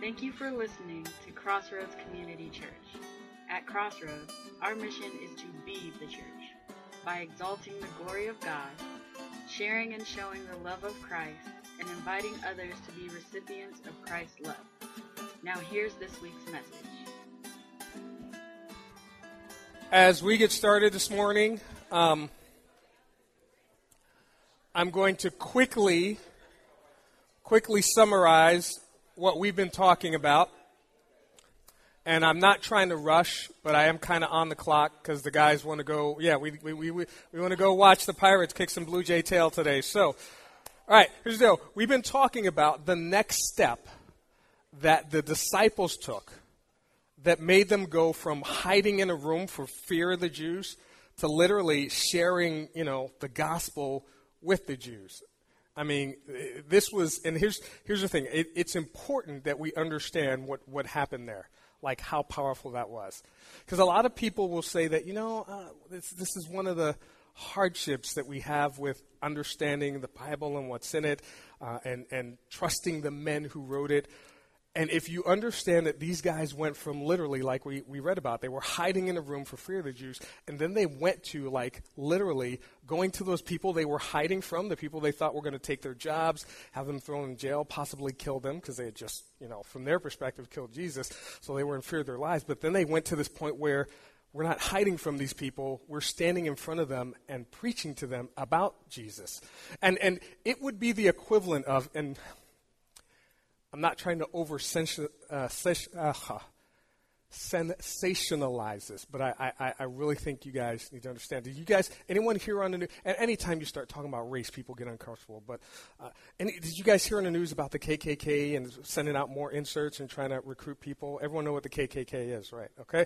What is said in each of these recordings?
Thank you for listening to Crossroads Community Church. At Crossroads, our mission is to be the church by exalting the glory of God, sharing and showing the love of Christ, and inviting others to be recipients of Christ's love. Now here's this week's message. As we get started this morning, I'm going to quickly summarize what we've been talking about. And I'm not trying to rush, but I am kind of on the clock because the guys want to go. Yeah, we want to go watch the Pirates kick some Blue Jay tail today. So, all right, here's the deal. We've been talking about the next step that the disciples took that made them go from hiding in a room for fear of the Jews to literally sharing, the gospel with the Jews. I mean, this was, and here's the thing. It's important that we understand what happened there, like how powerful that was. Because a lot of people will say that, this is one of the hardships that we have with understanding the Bible and what's in it and trusting the men who wrote it. And if you understand that these guys went from literally, like we read about, they were hiding in a room for fear of the Jews, and then they went to, like, literally going to those people they were hiding from, the people they thought were going to take their jobs, have them thrown in jail, possibly kill them, because they had just, from their perspective, killed Jesus, so they were in fear of their lives. But then they went to this point where we're not hiding from these people, we're standing in front of them and preaching to them about Jesus. And it would be the equivalent of, and I'm not trying to sensationalize this, but I really think you guys need to understand. Did you guys, anyone here on the news, and anytime you start talking about race, people get uncomfortable, but did you guys hear on the news about the KKK and sending out more inserts and trying to recruit people? Everyone know what the KKK is, right? Okay.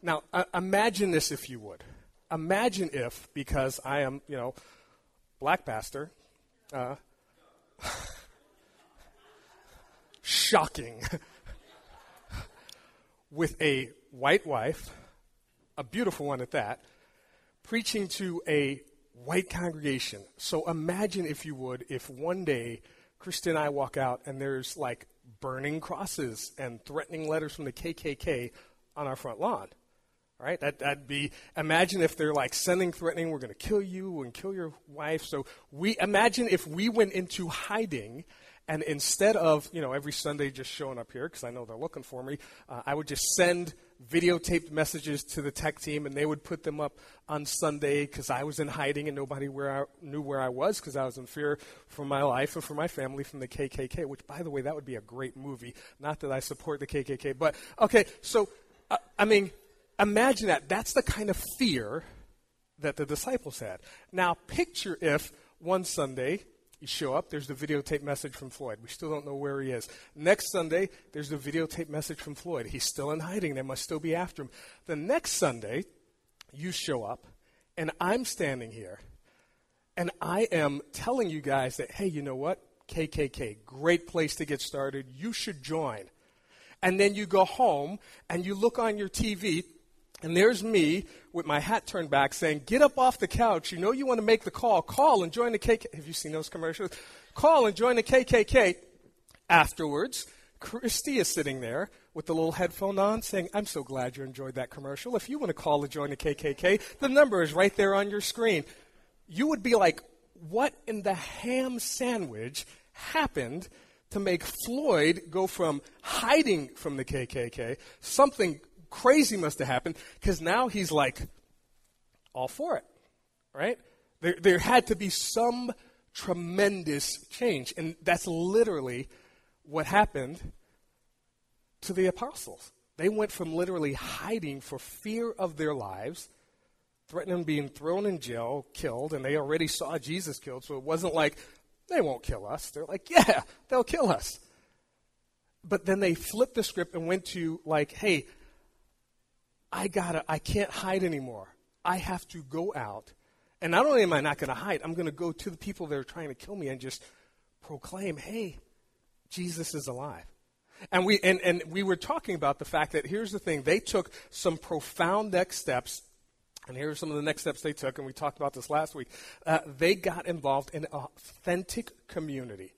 Now, imagine this if you would. Imagine if, because I am, black pastor, shocking, with a white wife, a beautiful one at that, preaching to a white congregation. So imagine, if you would, if one day Kristen and I walk out and there's like burning crosses and threatening letters from the KKK on our front lawn. All right, that'd be, imagine if they're like sending, threatening, we're going to kill you and kill your wife. So we imagine if we went into hiding. And instead of, every Sunday just showing up here, because I know they're looking for me, I would just send videotaped messages to the tech team, and they would put them up on Sunday because I was in hiding and nobody knew where I was because I was in fear for my life and for my family from the KKK, which, by the way, that would be a great movie. Not that I support the KKK, but, okay, so, imagine that. That's the kind of fear that the disciples had. Now, picture if one Sunday you show up, there's the videotape message from Floyd. We still don't know where he is. Next Sunday, there's the videotape message from Floyd. He's still in hiding. They must still be after him. The next Sunday, you show up, and I'm standing here, and I am telling you guys that, hey, you know what? KKK, great place to get started. You should join. And then you go home, and you look on your TV, and there's me with my hat turned back saying, get up off the couch. You know you want to make the call. Call and join the KKK. Have you seen those commercials? Call and join the KKK. Afterwards, Christy is sitting there with the little headphone on saying, I'm so glad you enjoyed that commercial. If you want to call and join the KKK, the number is right there on your screen. You would be like, what in the ham sandwich happened to make Floyd go from hiding from the KKK, something crazy must have happened, because now he's like all for it, right? There had to be some tremendous change, and that's literally what happened to the apostles. They went from literally hiding for fear of their lives, threatening being thrown in jail, killed, and they already saw Jesus killed, so it wasn't like, they won't kill us. They're like, yeah, they'll kill us. But then they flipped the script and went to like, hey, I can't hide anymore. I have to go out. And not only am I not going to hide, I'm going to go to the people that are trying to kill me and just proclaim, hey, Jesus is alive. And we were talking about the fact that, here's the thing, they took some profound next steps, and here are some of the next steps they took, and we talked about this last week. They got involved in authentic community,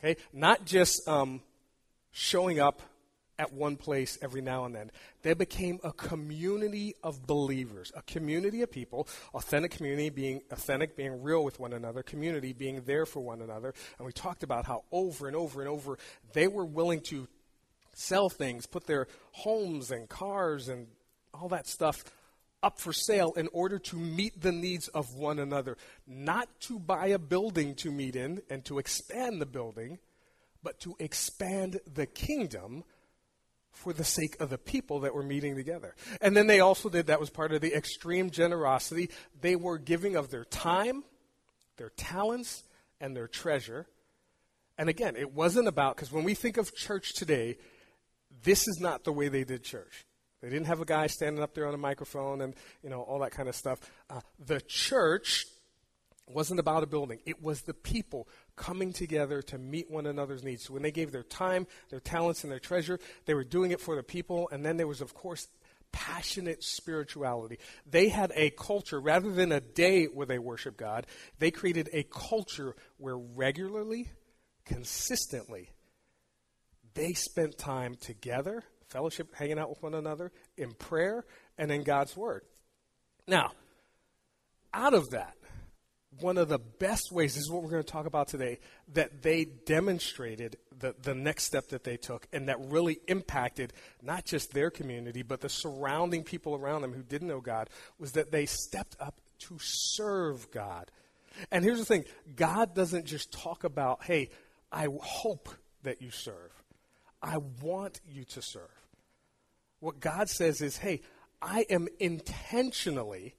okay? Not just showing up at one place every now and then. They became a community of believers, a community of people, authentic community being authentic, being real with one another, community being there for one another. And we talked about how over and over and over they were willing to sell things, put their homes and cars and all that stuff up for sale in order to meet the needs of one another, not to buy a building to meet in and to expand the building, but to expand the kingdom for the sake of the people that were meeting together. And then they also did, that was part of the extreme generosity, they were giving of their time, their talents, and their treasure. And again, it wasn't about, because when we think of church today, this is not the way they did church. They didn't have a guy standing up there on a microphone and, you know, all that kind of stuff. The church wasn't about a building. It was the people coming together to meet one another's needs. So when they gave their time, their talents, and their treasure, they were doing it for the people. And then there was, of course, passionate spirituality. They had a culture, rather than a day where they worship God, they created a culture where regularly, consistently, they spent time together, fellowship, hanging out with one another, in prayer, and in God's word. Now, out of that, one of the best ways, this is what we're going to talk about today, that they demonstrated the next step that they took and that really impacted not just their community, but the surrounding people around them who didn't know God, was that they stepped up to serve God. And here's the thing, God doesn't just talk about, hey, I hope that you serve. I want you to serve. What God says is, hey, I am intentionally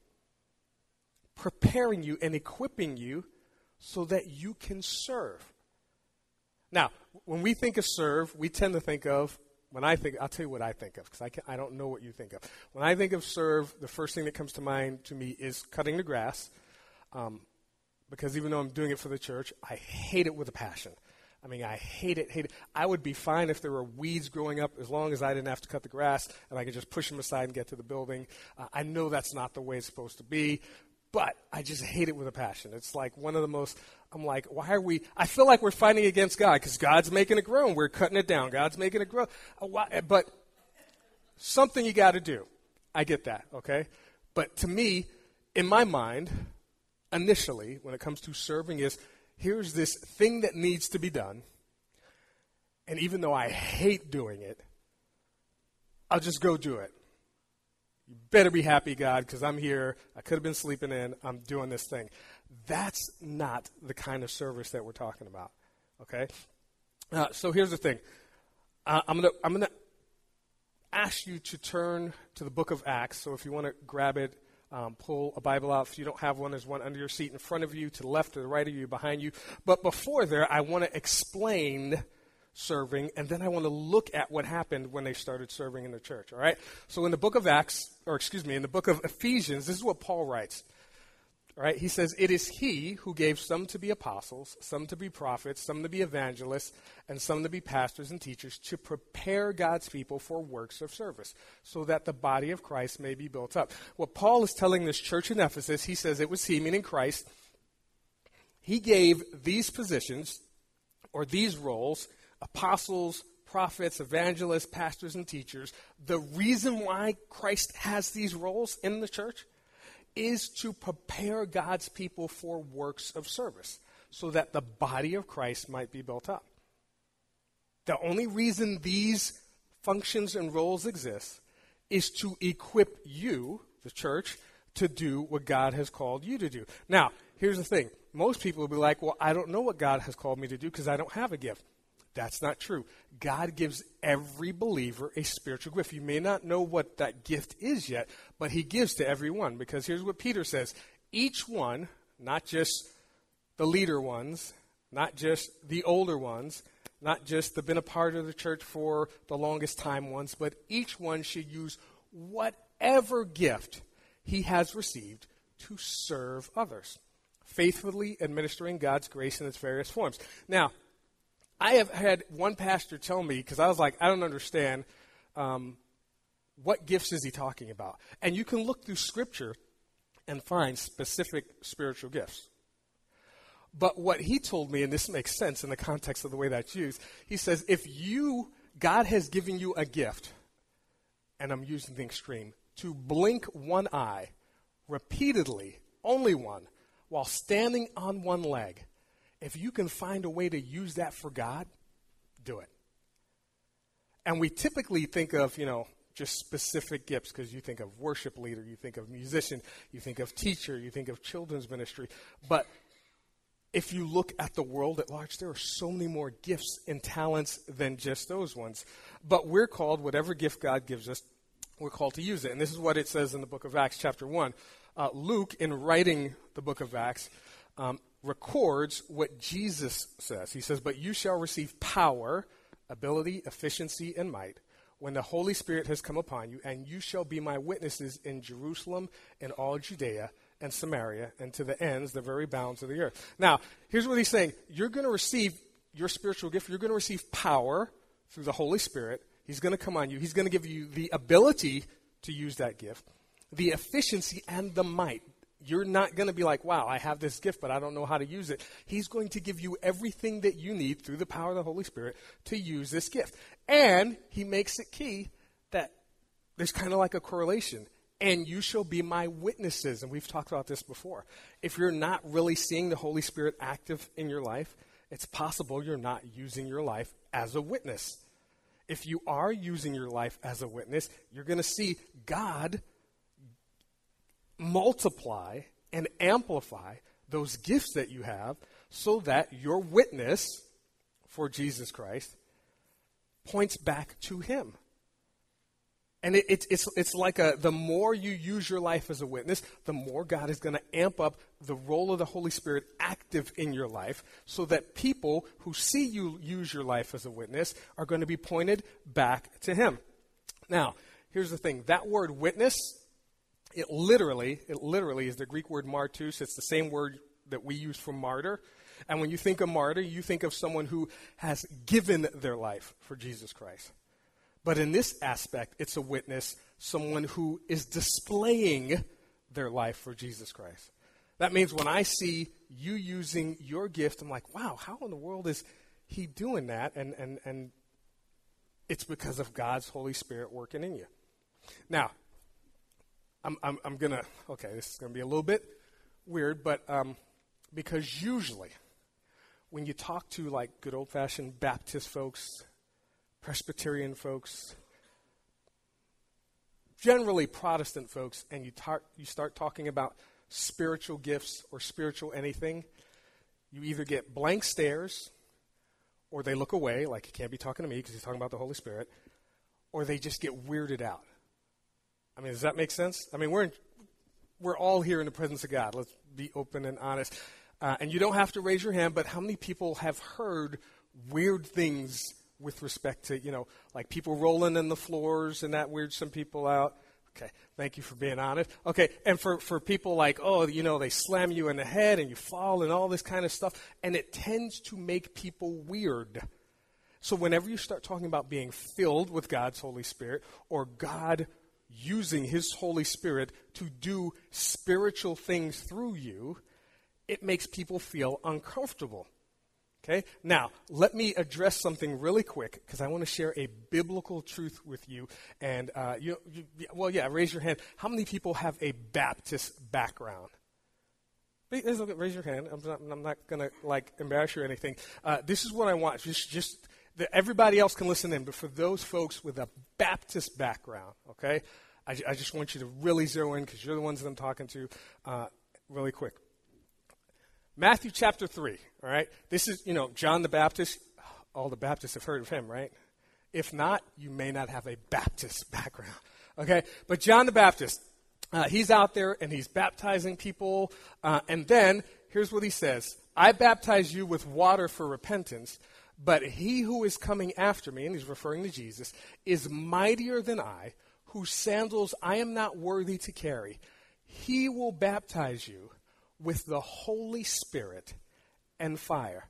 preparing you and equipping you so that you can serve. Now, when we think of serve, we tend to think of, I'll tell you what I think of, because I don't know what you think of. When I think of serve, the first thing that comes to mind to me is cutting the grass, because even though I'm doing it for the church, I hate it with a passion. I mean, I hate it. I would be fine if there were weeds growing up as long as I didn't have to cut the grass and I could just push them aside and get to the building. I know that's not the way it's supposed to be, but I just hate it with a passion. It's like one of the most, I'm like, why are we, I feel like we're fighting against God because God's making it grow and we're cutting it down. God's making it grow. But something you got to do. I get that, okay? But to me, in my mind, initially, when it comes to serving is, here's this thing that needs to be done, and even though I hate doing it, I'll just go do it. You better be happy, God, because I'm here. I could have been sleeping in. I'm doing this thing. That's not the kind of service that we're talking about, okay? So here's the thing. I'm gonna ask you to turn to the book of Acts, so if you want to grab it, pull a Bible out. If you don't have one, there's one under your seat in front of you, to the left, to the right of you, behind you. But before there, I want to explain serving, and then I want to look at what happened when they started serving in the church, all right? So in the book of in the book of Ephesians, this is what Paul writes, all right? He says, it is he who gave some to be apostles, some to be prophets, some to be evangelists, and some to be pastors and teachers to prepare God's people for works of service so that the body of Christ may be built up. What Paul is telling this church in Ephesus, he says it was he, meaning Christ. He gave these positions or these roles, apostles, prophets, evangelists, pastors, and teachers. The reason why Christ has these roles in the church is to prepare God's people for works of service so that the body of Christ might be built up. The only reason these functions and roles exist is to equip you, the church, to do what God has called you to do. Now, here's the thing. Most people will be like, well, I don't know what God has called me to do because I don't have a gift. That's not true. God gives every believer a spiritual gift. You may not know what that gift is yet, but he gives to everyone, because here's what Peter says. Each one, not just the leader ones, not just the older ones, not just the been a part of the church for the longest time ones, but each one should use whatever gift he has received to serve others, faithfully administering God's grace in its various forms. Now, I have had one pastor tell me, because I was like, I don't understand, what gifts is he talking about? And you can look through Scripture and find specific spiritual gifts. But what he told me, and this makes sense in the context of the way that's used, he says, if you God has given you a gift, and I'm using the extreme, to blink one eye repeatedly, only one, while standing on one leg. If you can find a way to use that for God, do it. And we typically think of, you know, just specific gifts, because you think of worship leader, you think of musician, you think of teacher, you think of children's ministry. But if you look at the world at large, there are so many more gifts and talents than just those ones. But we're called, whatever gift God gives us, we're called to use it. And this is what it says in the book of Acts, chapter 1. Luke, in writing the book of Acts, records what Jesus says. He says, "But you shall receive power, ability, efficiency, and might, when the Holy Spirit has come upon you, and you shall be my witnesses in Jerusalem and all Judea and Samaria and to the ends, the very bounds of the earth." Now, here's what he's saying. You're going to receive your spiritual gift. You're going to receive power through the Holy Spirit. He's going to come on you. He's going to give you the ability to use that gift, the efficiency and the might. You're not going to be like, wow, I have this gift, but I don't know how to use it. He's going to give you everything that you need through the power of the Holy Spirit to use this gift. And he makes it key that there's kind of like a correlation. And you shall be my witnesses. And we've talked about this before. If you're not really seeing the Holy Spirit active in your life, it's possible you're not using your life as a witness. If you are using your life as a witness, you're going to see God multiply and amplify those gifts that you have so that your witness for Jesus Christ points back to him. And it's like the more you use your life as a witness, the more God is going to amp up the role of the Holy Spirit active in your life so that people who see you use your life as a witness are going to be pointed back to him. Now, here's the thing. That word witness, it literally is the Greek word martus. It's the same word that we use for martyr. And when you think of martyr, you think of someone who has given their life for Jesus Christ. But in this aspect, it's a witness, someone who is displaying their life for Jesus Christ. That means when I see you using your gift, I'm like, wow, how in the world is he doing that? And it's because of God's Holy Spirit working in you. Now, I'm going to, okay, this is going to be a little bit weird, but because usually when you talk to like good old-fashioned Baptist folks, Presbyterian folks, generally Protestant folks, and you start talking about spiritual gifts or spiritual anything, you either get blank stares or they look away, like he can't be talking to me because he's talking about the Holy Spirit, or they just get weirded out. I mean, does that make sense? I mean, we're all here in the presence of God. Let's be open and honest. And you don't have to raise your hand, but how many people have heard weird things with respect to, you know, like people rolling in the floors and that weirds some people out? Okay, thank you for being honest. Okay, and for people like, oh, you know, they slam you in the head and you fall and all this kind of stuff, and it tends to make people weird. So whenever you start talking about being filled with God's Holy Spirit or God using his Holy Spirit to do spiritual things through you, it makes people feel uncomfortable. Okay, now let me address something really quick because I want to share a biblical truth with you. And raise your hand. How many people have a Baptist background? Raise your hand. I'm not gonna like embarrass you or anything. This is what I want. Just everybody else can listen in, but for those folks with a Baptist background, okay, I just want you to really zero in because you're the ones that I'm talking to. Really quick. Matthew chapter 3, all right? This is, you know, John the Baptist. All the Baptists have heard of him, right? If not, you may not have a Baptist background, okay? But John the Baptist, he's out there and he's baptizing people. And then here's what he says. "I baptize you with water for repentance, but he who is coming after me," and he's referring to Jesus, "is mightier than I, whose sandals I am not worthy to carry. He will baptize you with the Holy Spirit and fire."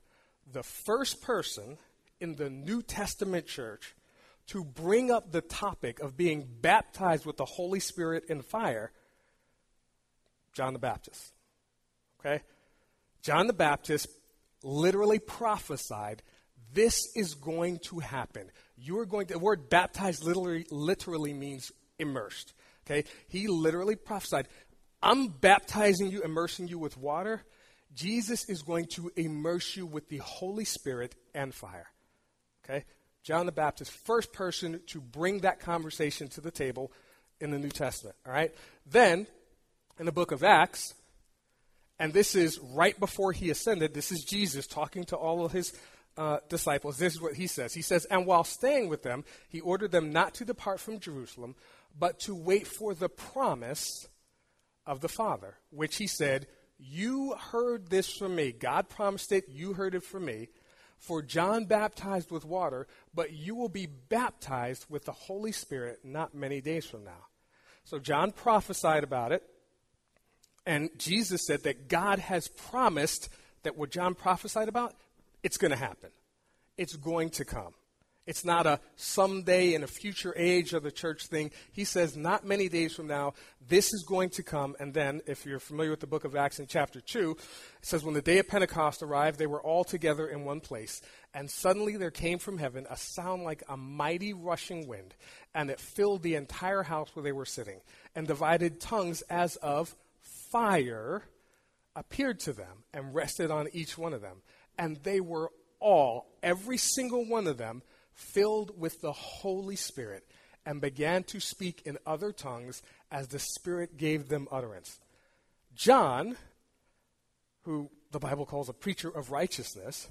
The first person in the New Testament church to bring up the topic of being baptized with the Holy Spirit and fire, John the Baptist. Okay? John the Baptist literally prophesied This is going to happen. You're going to, the word baptized literally means immersed. Okay? He literally prophesied, I'm baptizing you, immersing you with water. Jesus is going to immerse you with the Holy Spirit and fire. Okay? John the Baptist, first person to bring that conversation to the table in the New Testament. All right? Then, in the book of Acts, and this is right before he ascended, this is Jesus talking to all of his disciples. This is what he says. He says, and while staying with them, he ordered them not to depart from Jerusalem, but to wait for the promise of the Father, which he said, you heard this from me. God promised it. You heard it from me. For John baptized with water, but you will be baptized with the Holy Spirit not many days from now. So John prophesied about it, and Jesus said that God has promised that what John prophesied about, it's going to happen. It's going to come. It's not a someday in a future age of the church thing. He says not many days from now, this is going to come. And then, if you're familiar with the book of Acts in chapter 2, it says, when the day of Pentecost arrived, they were all together in one place. And suddenly there came from heaven a sound like a mighty rushing wind, and it filled the entire house where they were sitting. And divided tongues as of fire appeared to them and rested on each one of them. And they were all, every single one of them, filled with the Holy Spirit, and began to speak in other tongues as the Spirit gave them utterance. John, who the Bible calls a preacher of righteousness,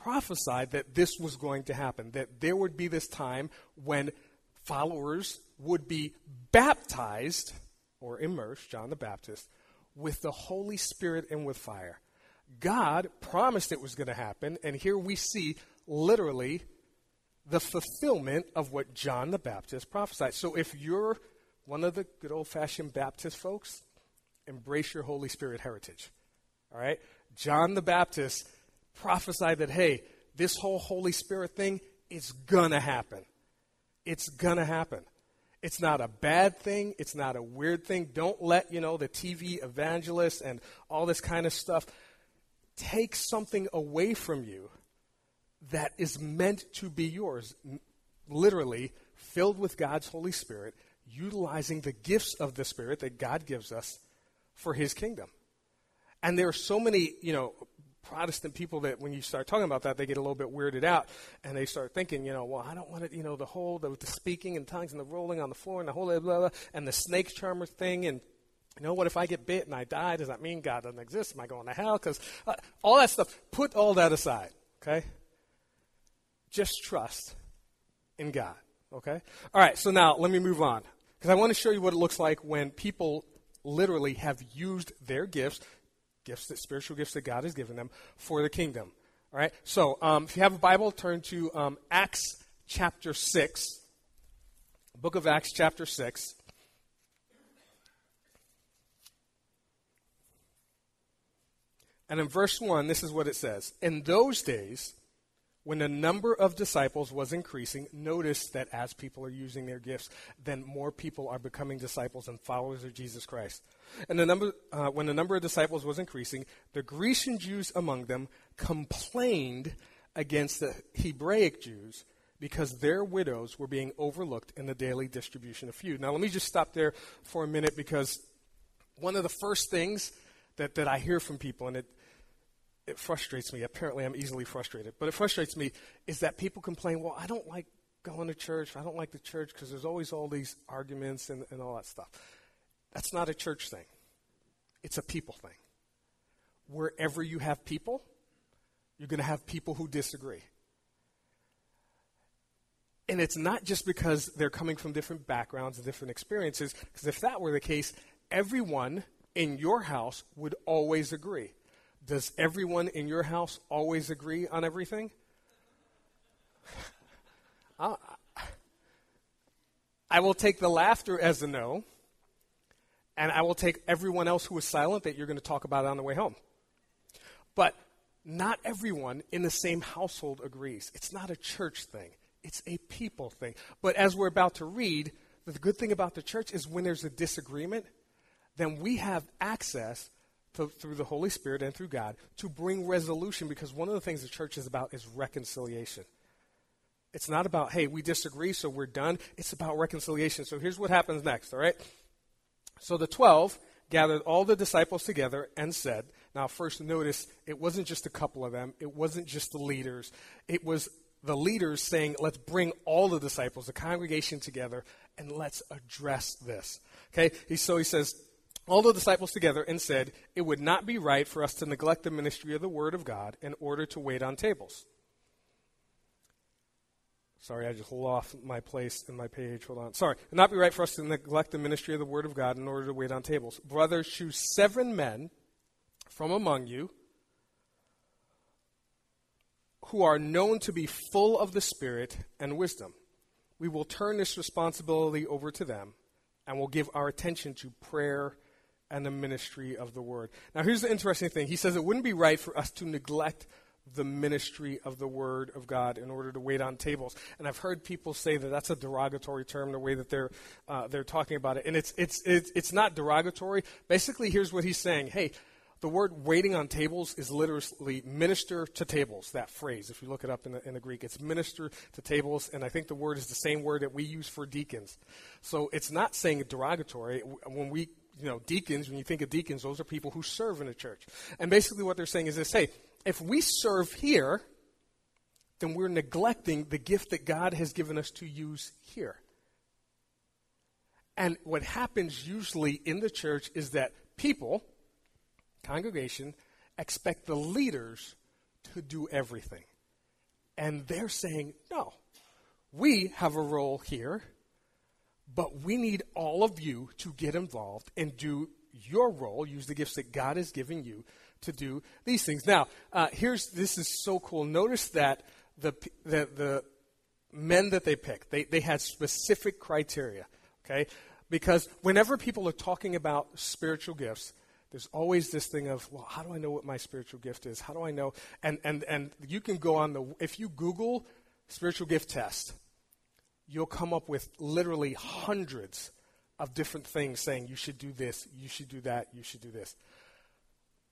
prophesied that this was going to happen, that there would be this time when followers would be baptized or immersed, John the Baptist, with the Holy Spirit and with fire. God promised it was going to happen, and here we see literally the fulfillment of what John the Baptist prophesied. So if you're one of the good old-fashioned Baptist folks, embrace your Holy Spirit heritage, all right? John the Baptist prophesied that, hey, this whole Holy Spirit thing is going to happen. It's going to happen. It's not a bad thing. It's not a weird thing. Don't let, the TV evangelists and all this kind of stuff take something away from you that is meant to be yours, literally filled with God's Holy Spirit, utilizing the gifts of the Spirit that God gives us for his kingdom. And there are so many, Protestant people that when you start talking about that, they get a little bit weirded out, and they start thinking, I don't want it, the speaking in tongues and the rolling on the floor and the whole blah, blah, blah, and the snake charmer thing, and what if I get bit and I die? Does that mean God doesn't exist? Am I going to hell? Because all that stuff, put all that aside, okay? Just trust in God, okay? All right, so now let me move on, because I want to show you what it looks like when people literally have used their gifts, spiritual gifts that God has given them, for the kingdom, all right? So if you have a Bible, turn to Acts chapter 6, book of Acts chapter 6. And in verse 1, this is what it says. In those days, when the number of disciples was increasing, notice that as people are using their gifts, then more people are becoming disciples and followers of Jesus Christ. And when the number of disciples was increasing, the Grecian Jews among them complained against the Hebraic Jews because their widows were being overlooked in the daily distribution of food. Now, let me just stop there for a minute, because one of the first things that I hear from people, and it frustrates me. Apparently, I'm easily frustrated. But it frustrates me is that people complain, well, I don't like going to church. I don't like the church because there's always all these arguments and all that stuff. That's not a church thing. It's a people thing. Wherever you have people, you're going to have people who disagree. And it's not just because they're coming from different backgrounds and different experiences, because if that were the case, everyone in your house would always agree. Does everyone in your house always agree on everything? I will take the laughter as a no, and I will take everyone else who is silent that you're going to talk about on the way home. But not everyone in the same household agrees. It's not a church thing. It's a people thing. But as we're about to read, the good thing about the church is when there's a disagreement, then we have access through the Holy Spirit and through God to bring resolution, because one of the things the church is about is reconciliation. It's not about, hey, we disagree, so we're done. It's about reconciliation. So here's what happens next, all right? So the 12 gathered all the disciples together and said, now first notice, it wasn't just a couple of them. It wasn't just the leaders. It was the leaders saying, let's bring all the disciples, the congregation together, and let's address this. Okay, he says, all the disciples together and said, it would not be right for us to neglect the ministry of the word of God in order to wait on tables. Sorry, I just lost my place in my page. Hold on. Sorry. It would not be right for us to neglect the ministry of the word of God in order to wait on tables. Brothers, choose 7 men from among you who are known to be full of the Spirit and wisdom. We will turn this responsibility over to them and we'll give our attention to prayer and the ministry of the word. Now, here's the interesting thing. He says it wouldn't be right for us to neglect the ministry of the word of God in order to wait on tables. And I've heard people say that that's a derogatory term, the way that they're talking about it. And it's not derogatory. Basically, here's what he's saying. Hey, the word waiting on tables is literally minister to tables, that phrase. If you look it up in the Greek, it's minister to tables. And I think the word is the same word that we use for deacons. So it's not saying derogatory. When we, deacons, when you think of deacons, those are people who serve in a church. And basically what they're saying is this, hey, if we serve here, then we're neglecting the gift that God has given us to use here. And what happens usually in the church is that people, congregation, expect the leaders to do everything. And they're saying, no, we have a role here, but we need all of you to get involved and do your role, use the gifts that God is giving you to do these things. Now, this is so cool. Notice that the men that they picked, they had specific criteria, okay? Because whenever people are talking about spiritual gifts, there's always this thing of, well, how do I know what my spiritual gift is? How do I know? And you can go on if you Google spiritual gift test, you'll come up with literally hundreds of different things saying you should do this, you should do that, you should do this.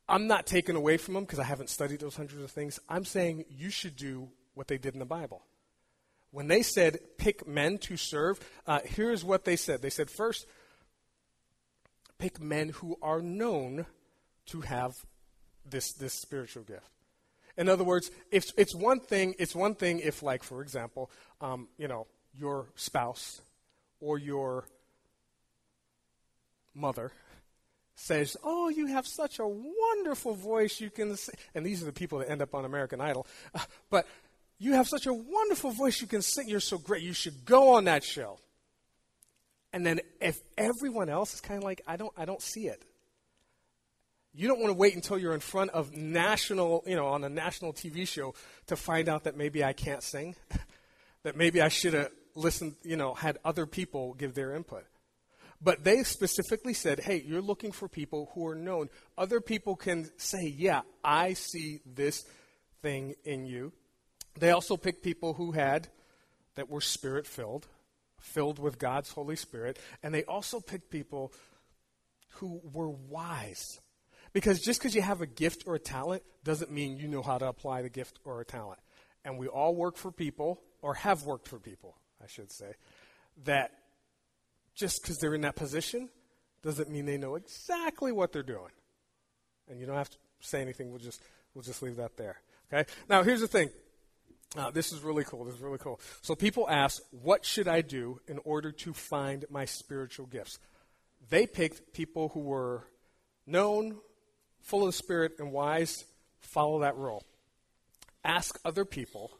I'm not taken away from them because I haven't studied those hundreds of things. I'm saying you should do what they did in the Bible. When they said pick men to serve, here's what they said. They said first, pick men who are known to have this spiritual gift. In other words, if it's one thing if, like, for example, your spouse or your mother says, "Oh, you have such a wonderful voice, you can sing," and these are the people that end up on American Idol. But you have such a wonderful voice, you can sing. You're so great. You should go on that show. And then if everyone else is kind of like, I don't see it. You don't want to wait until you're in front of on a national TV show to find out that maybe I can't sing, that maybe I should have listened, had other people give their input. But they specifically said, hey, you're looking for people who are known. Other people can say, yeah, I see this thing in you. They also picked people that were spirit-filled, filled with God's Holy Spirit, and they also picked people who were wise. Because just because you have a gift or a talent doesn't mean you know how to apply the gift or a talent. And we all work for people, or have worked for people, I should say, that just because they're in that position doesn't mean they know exactly what they're doing. And you don't have to say anything. We'll just leave that there. Okay? Now, here's the thing. This is really cool. So people ask, what should I do in order to find my spiritual gifts? They picked people who were known, full of the Spirit, and wise. Follow that rule. Ask other people,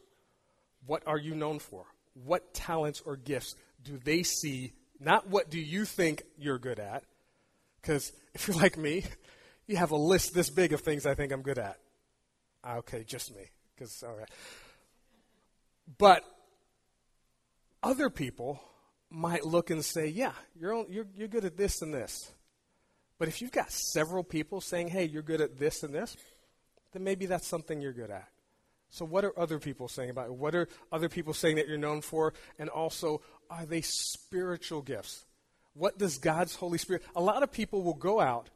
what are you known for? What talents or gifts do they see? Not what do you think you're good at? Because if you're like me, you have a list this big of things I think I'm good at. Okay, just me. Because, all right. But other people might look and say, yeah, you're good at this and this. But if you've got several people saying, hey, you're good at this and this, then maybe that's something you're good at. So what are other people saying about it? What are other people saying that you're known for? And also, are they spiritual gifts? What does God's Holy Spirit? A lot of people will go out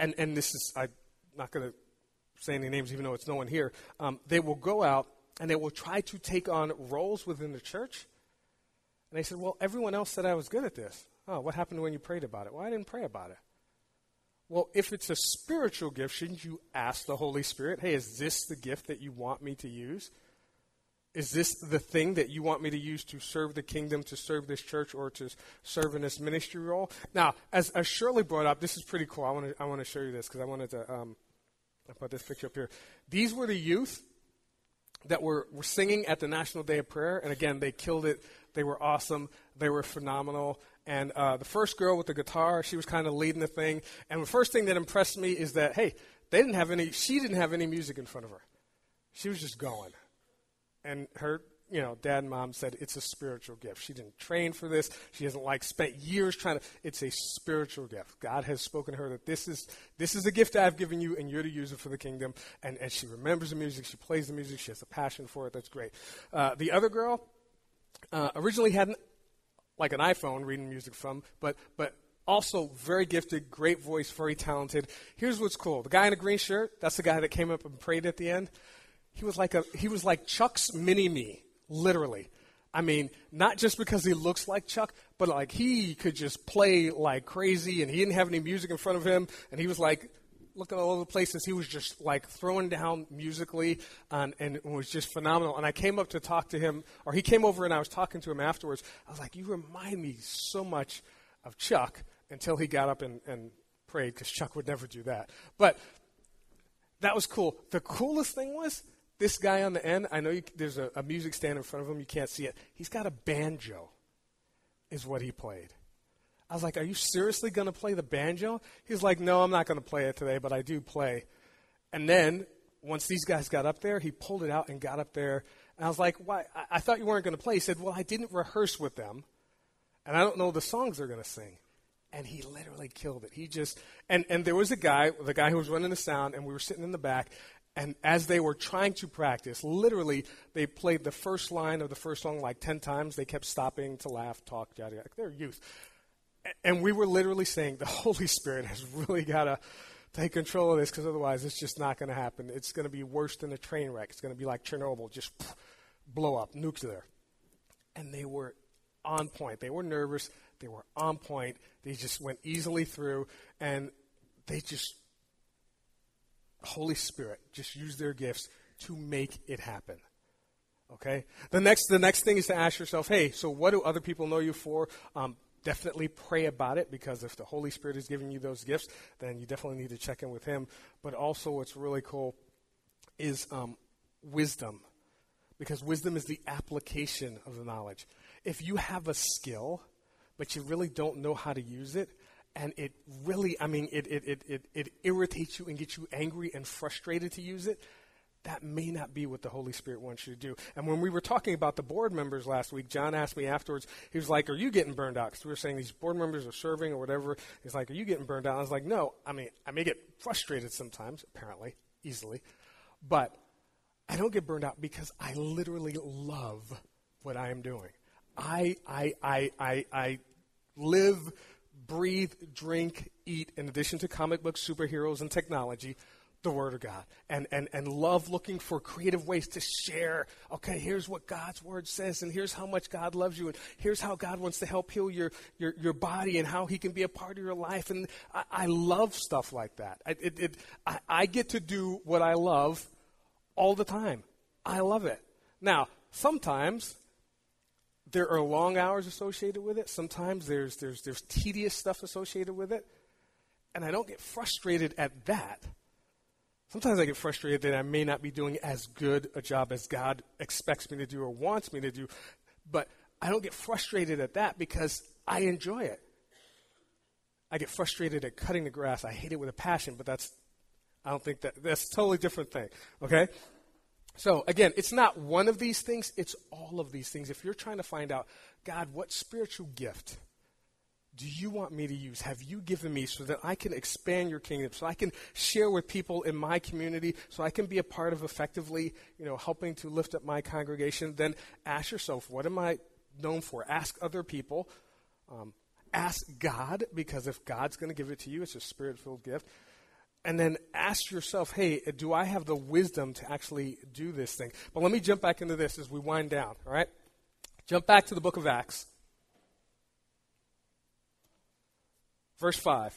and this is, I'm not going to say any names even though it's no one here, they will go out and they will try to take on roles within the church. And they said, well, everyone else said I was good at this. Oh, what happened when you prayed about it? Well, I didn't pray about it. Well, if it's a spiritual gift, shouldn't you ask the Holy Spirit, hey, is this the gift that you want me to use? Is this the thing that you want me to use to serve the kingdom, to serve this church, or to serve in this ministry role? Now, as Shirley brought up, this is pretty cool. I want to show you this because I wanted to I put this picture up here. These were the youth that were singing at the National Day of Prayer, and again, they killed it. They were awesome. They were phenomenal. And the first girl with the guitar, she was kind of leading the thing. And the first thing that impressed me is that, hey, she didn't have any music in front of her. She was just going. And her, dad and mom said it's a spiritual gift. She didn't train for this. She hasn't spent years trying to. It's a spiritual gift. God has spoken to her that this is a gift that I've given you, and you're to use it for the kingdom. And she remembers the music. She plays the music. She has a passion for it. That's great. The other girl originally had an iPhone reading music from, but also very gifted, great voice, very talented. Here's what's cool: the guy in the green shirt, that's the guy that came up and prayed at the end. He was like Chuck's mini me, literally. I mean, not just because he looks like Chuck, but he could just play like crazy, and he didn't have any music in front of him, and he was looking all over the places. He was just throwing down musically, and it was just phenomenal. And I came up to talk to him, or he came over and I was talking to him afterwards. I was like, you remind me so much of Chuck, until he got up and prayed, because Chuck would never do that. But that was cool. The coolest thing was this guy on the end. I know there's a music stand in front of him. You can't see it. He's got a banjo is what he played. I was like, are you seriously going to play the banjo? He's like, no, I'm not going to play it today, but I do play. And then once these guys got up there, he pulled it out and got up there. And I was like, why? I thought you weren't going to play. He said, well, I didn't rehearse with them, and I don't know the songs they're going to sing. And he literally killed it. He just, and there was the guy who was running the sound, and we were sitting in the back. And as they were trying to practice, literally, they played the first line of the first song 10 times. They kept stopping to laugh, talk, yada, yada. They're youth. And we were literally saying, the Holy Spirit has really got to take control of this, because otherwise it's just not going to happen. It's going to be worse than a train wreck. It's going to be like Chernobyl, just blow up, nuclear. And they were on point. They were nervous. They were on point. They just went easily through, and Holy Spirit just used their gifts to make it happen. Okay? The next thing is to ask yourself, hey, so what do other people know you for? Definitely pray about it, because if the Holy Spirit is giving you those gifts, then you definitely need to check in with him. But also what's really cool is wisdom, because wisdom is the application of the knowledge. If you have a skill, but you really don't know how to use it, and it really, it irritates you and gets you angry and frustrated to use it, that may not be what the Holy Spirit wants you to do. And when we were talking about the board members last week, John asked me afterwards, he was like, are you getting burned out? Because we were saying these board members are serving or whatever. He's like, are you getting burned out? I was like, no, I may get frustrated sometimes, apparently, easily. But I don't get burned out because I literally love what I am doing. I live, breathe, drink, eat, in addition to comic books, superheroes, and technology, the Word of God, and love looking for creative ways to share. Okay, here's what God's Word says, and here's how much God loves you, and here's how God wants to help heal your body, and how he can be a part of your life. And I love stuff like that. I get to do what I love all the time. I love it. Now, sometimes there are long hours associated with it. Sometimes there's tedious stuff associated with it, and I don't get frustrated at that. Sometimes I get frustrated that I may not be doing as good a job as God expects me to do or wants me to do, but I don't get frustrated at that because I enjoy it. I get frustrated at cutting the grass. I hate it with a passion, but that's a totally different thing, okay? So again, it's not one of these things, it's all of these things. If you're trying to find out, God, what spiritual gift do you want me to use? Have you given me so that I can expand your kingdom, so I can share with people in my community, so I can be a part of effectively, helping to lift up my congregation? Then ask yourself, what am I known for? Ask other people. Ask God, because if God's going to give it to you, it's a spirit-filled gift. And then ask yourself, hey, do I have the wisdom to actually do this thing? But let me jump back into this as we wind down, all right? Jump back to the book of Acts. Verse 5.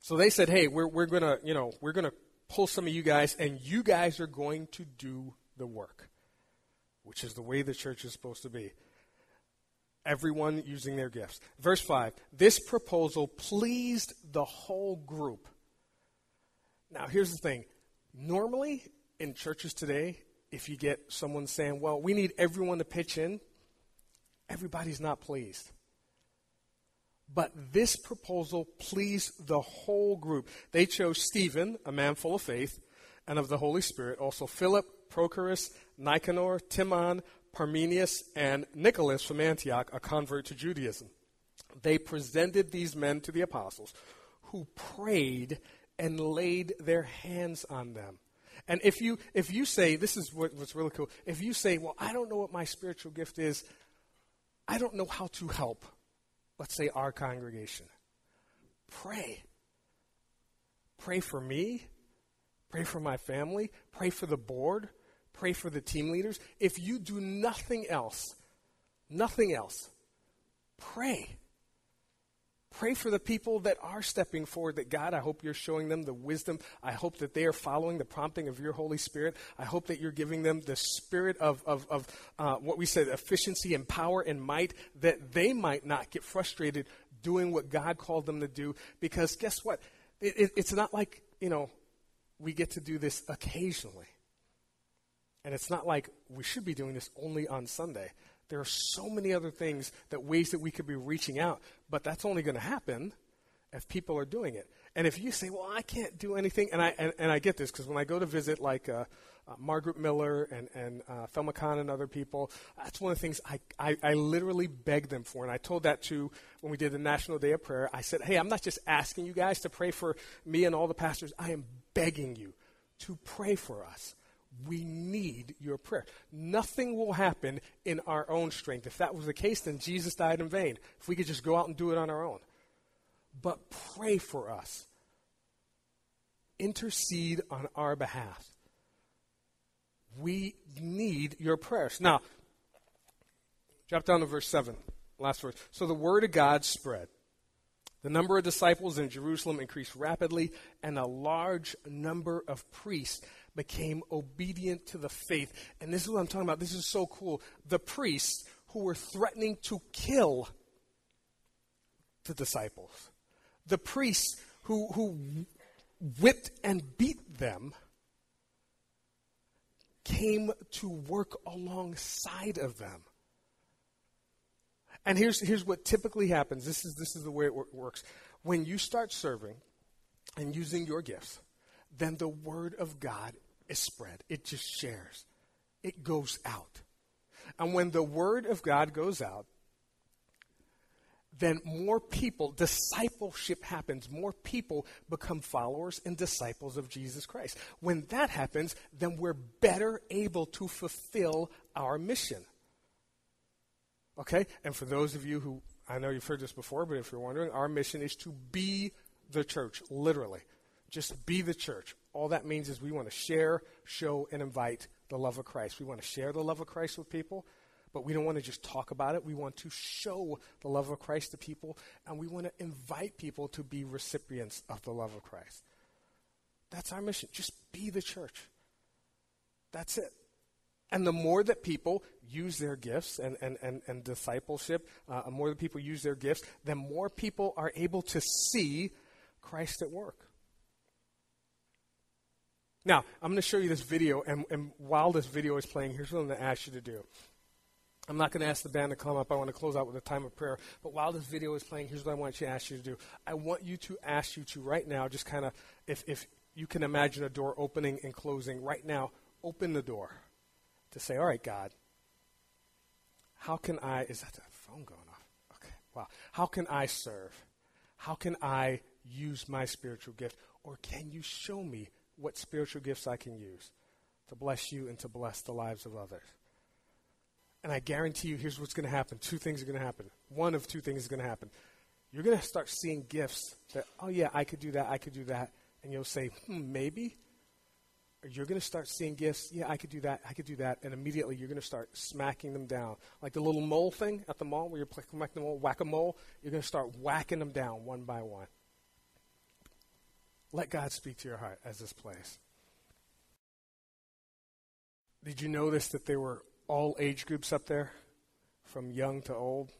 So they said, hey, we're going to pull some of you guys, and you guys are going to do the work, which is the way the church is supposed to be. Everyone using their gifts. Verse 5. This proposal pleased the whole group. Now, here's the thing. Normally, in churches today, if you get someone saying, well, we need everyone to pitch in, everybody's not pleased. But this proposal pleased the whole group. They chose Stephen, a man full of faith, and of the Holy Spirit, also Philip, Prochorus, Nicanor, Timon, Parmenius, and Nicholas from Antioch, a convert to Judaism. They presented these men to the apostles, who prayed and laid their hands on them. And if you say, this is what's really cool, if you say, well, I don't know what my spiritual gift is, I don't know how to help, let's say our congregation, pray. Pray for me. Pray for my family. Pray for the board. Pray for the team leaders. If you do nothing else, pray. Pray for the people that are stepping forward, that God, I hope you're showing them the wisdom. I hope that they are following the prompting of your Holy Spirit. I hope that you're giving them the spirit of what we said, efficiency and power and might, that they might not get frustrated doing what God called them to do. Because guess what? It's not like, we get to do this occasionally. And it's not like we should be doing this only on Sunday. There are so many other things, ways that we could be reaching out, but that's only going to happen if people are doing it. And if you say, well, I can't do anything, and I get this, because when I go to visit like Margaret Miller and Thelma Khan and other people, that's one of the things I literally beg them for. And I told that to, when we did the National Day of Prayer, I said, hey, I'm not just asking you guys to pray for me and all the pastors. I am begging you to pray for us. We need your prayer. Nothing will happen in our own strength. If that was the case, then Jesus died in vain. If we could just go out and do it on our own. But pray for us. Intercede on our behalf. We need your prayers. Now, drop down to verse 7, last verse. So the word of God spread. The number of disciples in Jerusalem increased rapidly, and a large number of priests became obedient to the faith. And this is what I'm talking about. This is so cool. The priests who were threatening to kill the disciples, the priests who whipped and beat them, came to work alongside of them. And here's what typically happens. This is the way it works. When you start serving and using your gifts, then the word of God is spread. It just shares. It goes out. And when the word of God goes out, then more people, discipleship happens. More people become followers and disciples of Jesus Christ. When that happens, then we're better able to fulfill our mission. Okay? And for those of you who, I know you've heard this before, but if you're wondering, our mission is to be the church, literally. Just be the church. All that means is we want to share, show, and invite the love of Christ. We want to share the love of Christ with people, but we don't want to just talk about it. We want to show the love of Christ to people, and we want to invite people to be recipients of the love of Christ. That's our mission. Just be the church. That's it. And the more that people use their gifts and discipleship, the more that people use their gifts, then more people are able to see Christ at work. Now, I'm going to show you this video, and while this video is playing, here's what I'm going to ask you to do. I'm not going to ask the band to come up. I want to close out with a time of prayer. But while this video is playing, here's what I want you to ask you to do. I want you to ask you to right now, just kind of, if you can imagine a door opening and closing, right now, open the door to say, all right, God, how can I, is that the phone going off? Okay, wow. How can I serve? How can I use my spiritual gift? Or can you show me what spiritual gifts I can use to bless you and to bless the lives of others? And I guarantee you, here's what's going to happen. Two things are going to happen. One of two things is going to happen. You're going to start seeing gifts that, oh yeah, I could do that, and you'll say, maybe. Or you're going to start seeing gifts. Yeah, I could do that. And immediately you're going to start smacking them down. Like the little mole thing at the mall where you're collecting them all, whack-a-mole. You're going to start whacking them down one by one. Let God speak to your heart as this place. Did you notice that there were all age groups up there, from young to old?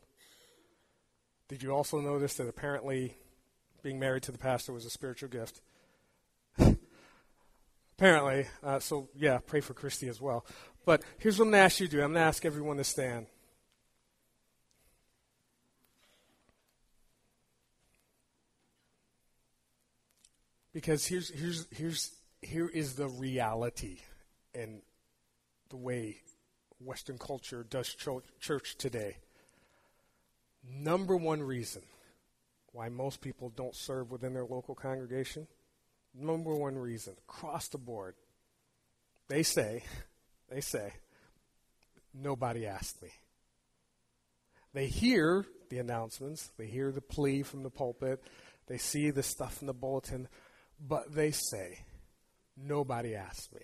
Did you also notice that apparently being married to the pastor was a spiritual gift? Apparently. So, pray for Christy as well. But here's what I'm going to ask you to do. I'm going to ask everyone to stand. Because here is the reality and the way Western culture does church today. Number one reason why most people don't serve within their local congregation, number one reason, across the board, they say, nobody asked me. They hear the announcements, they hear the plea from the pulpit, they see the stuff in the bulletin, but they say, nobody asked me.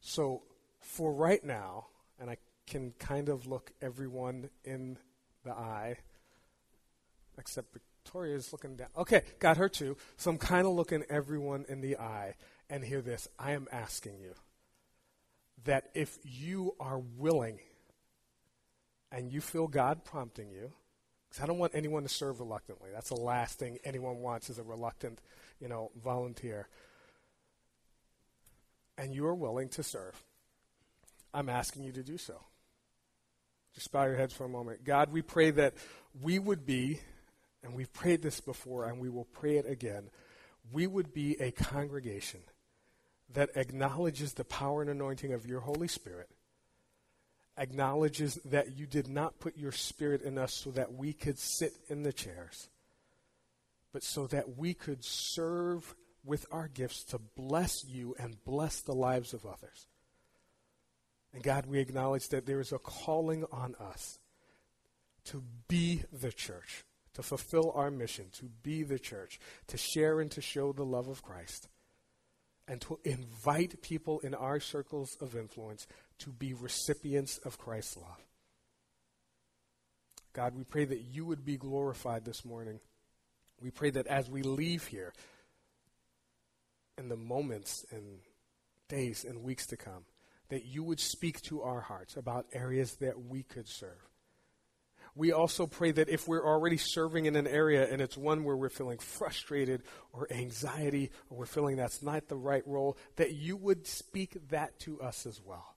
So for right now, and I can kind of look everyone in the eye, except Victoria is looking down. Okay, got her too. So I'm kind of looking everyone in the eye, and hear this. I am asking you that if you are willing and you feel God prompting you, because I don't want anyone to serve reluctantly. That's the last thing anyone wants is a reluctant, volunteer. And you are willing to serve, I'm asking you to do so. Just bow your heads for a moment. God, we pray that we would be, and we've prayed this before and we will pray it again, we would be a congregation that acknowledges the power and anointing of your Holy Spirit, acknowledges that you did not put your spirit in us so that we could sit in the chairs, but so that we could serve with our gifts to bless you and bless the lives of others. And God, we acknowledge that there is a calling on us to be the church, to fulfill our mission, to be the church, to share and to show the love of Christ, and to invite people in our circles of influence to be recipients of Christ's love. God, we pray that you would be glorified this morning. We pray that as we leave here, in the moments and days and weeks to come, that you would speak to our hearts about areas that we could serve. We also pray that if we're already serving in an area and it's one where we're feeling frustrated or anxiety, or we're feeling that's not the right role, that you would speak that to us as well.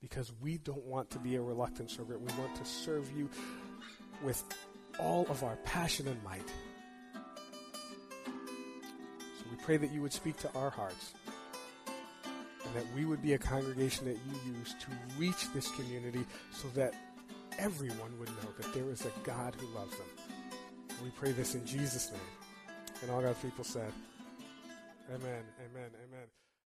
Because we don't want to be a reluctant servant. We want to serve you with all of our passion and might. So we pray that you would speak to our hearts, and that we would be a congregation that you use to reach this community so that everyone would know that there is a God who loves them. And we pray this in Jesus' name. And all God's people said, amen, amen, amen.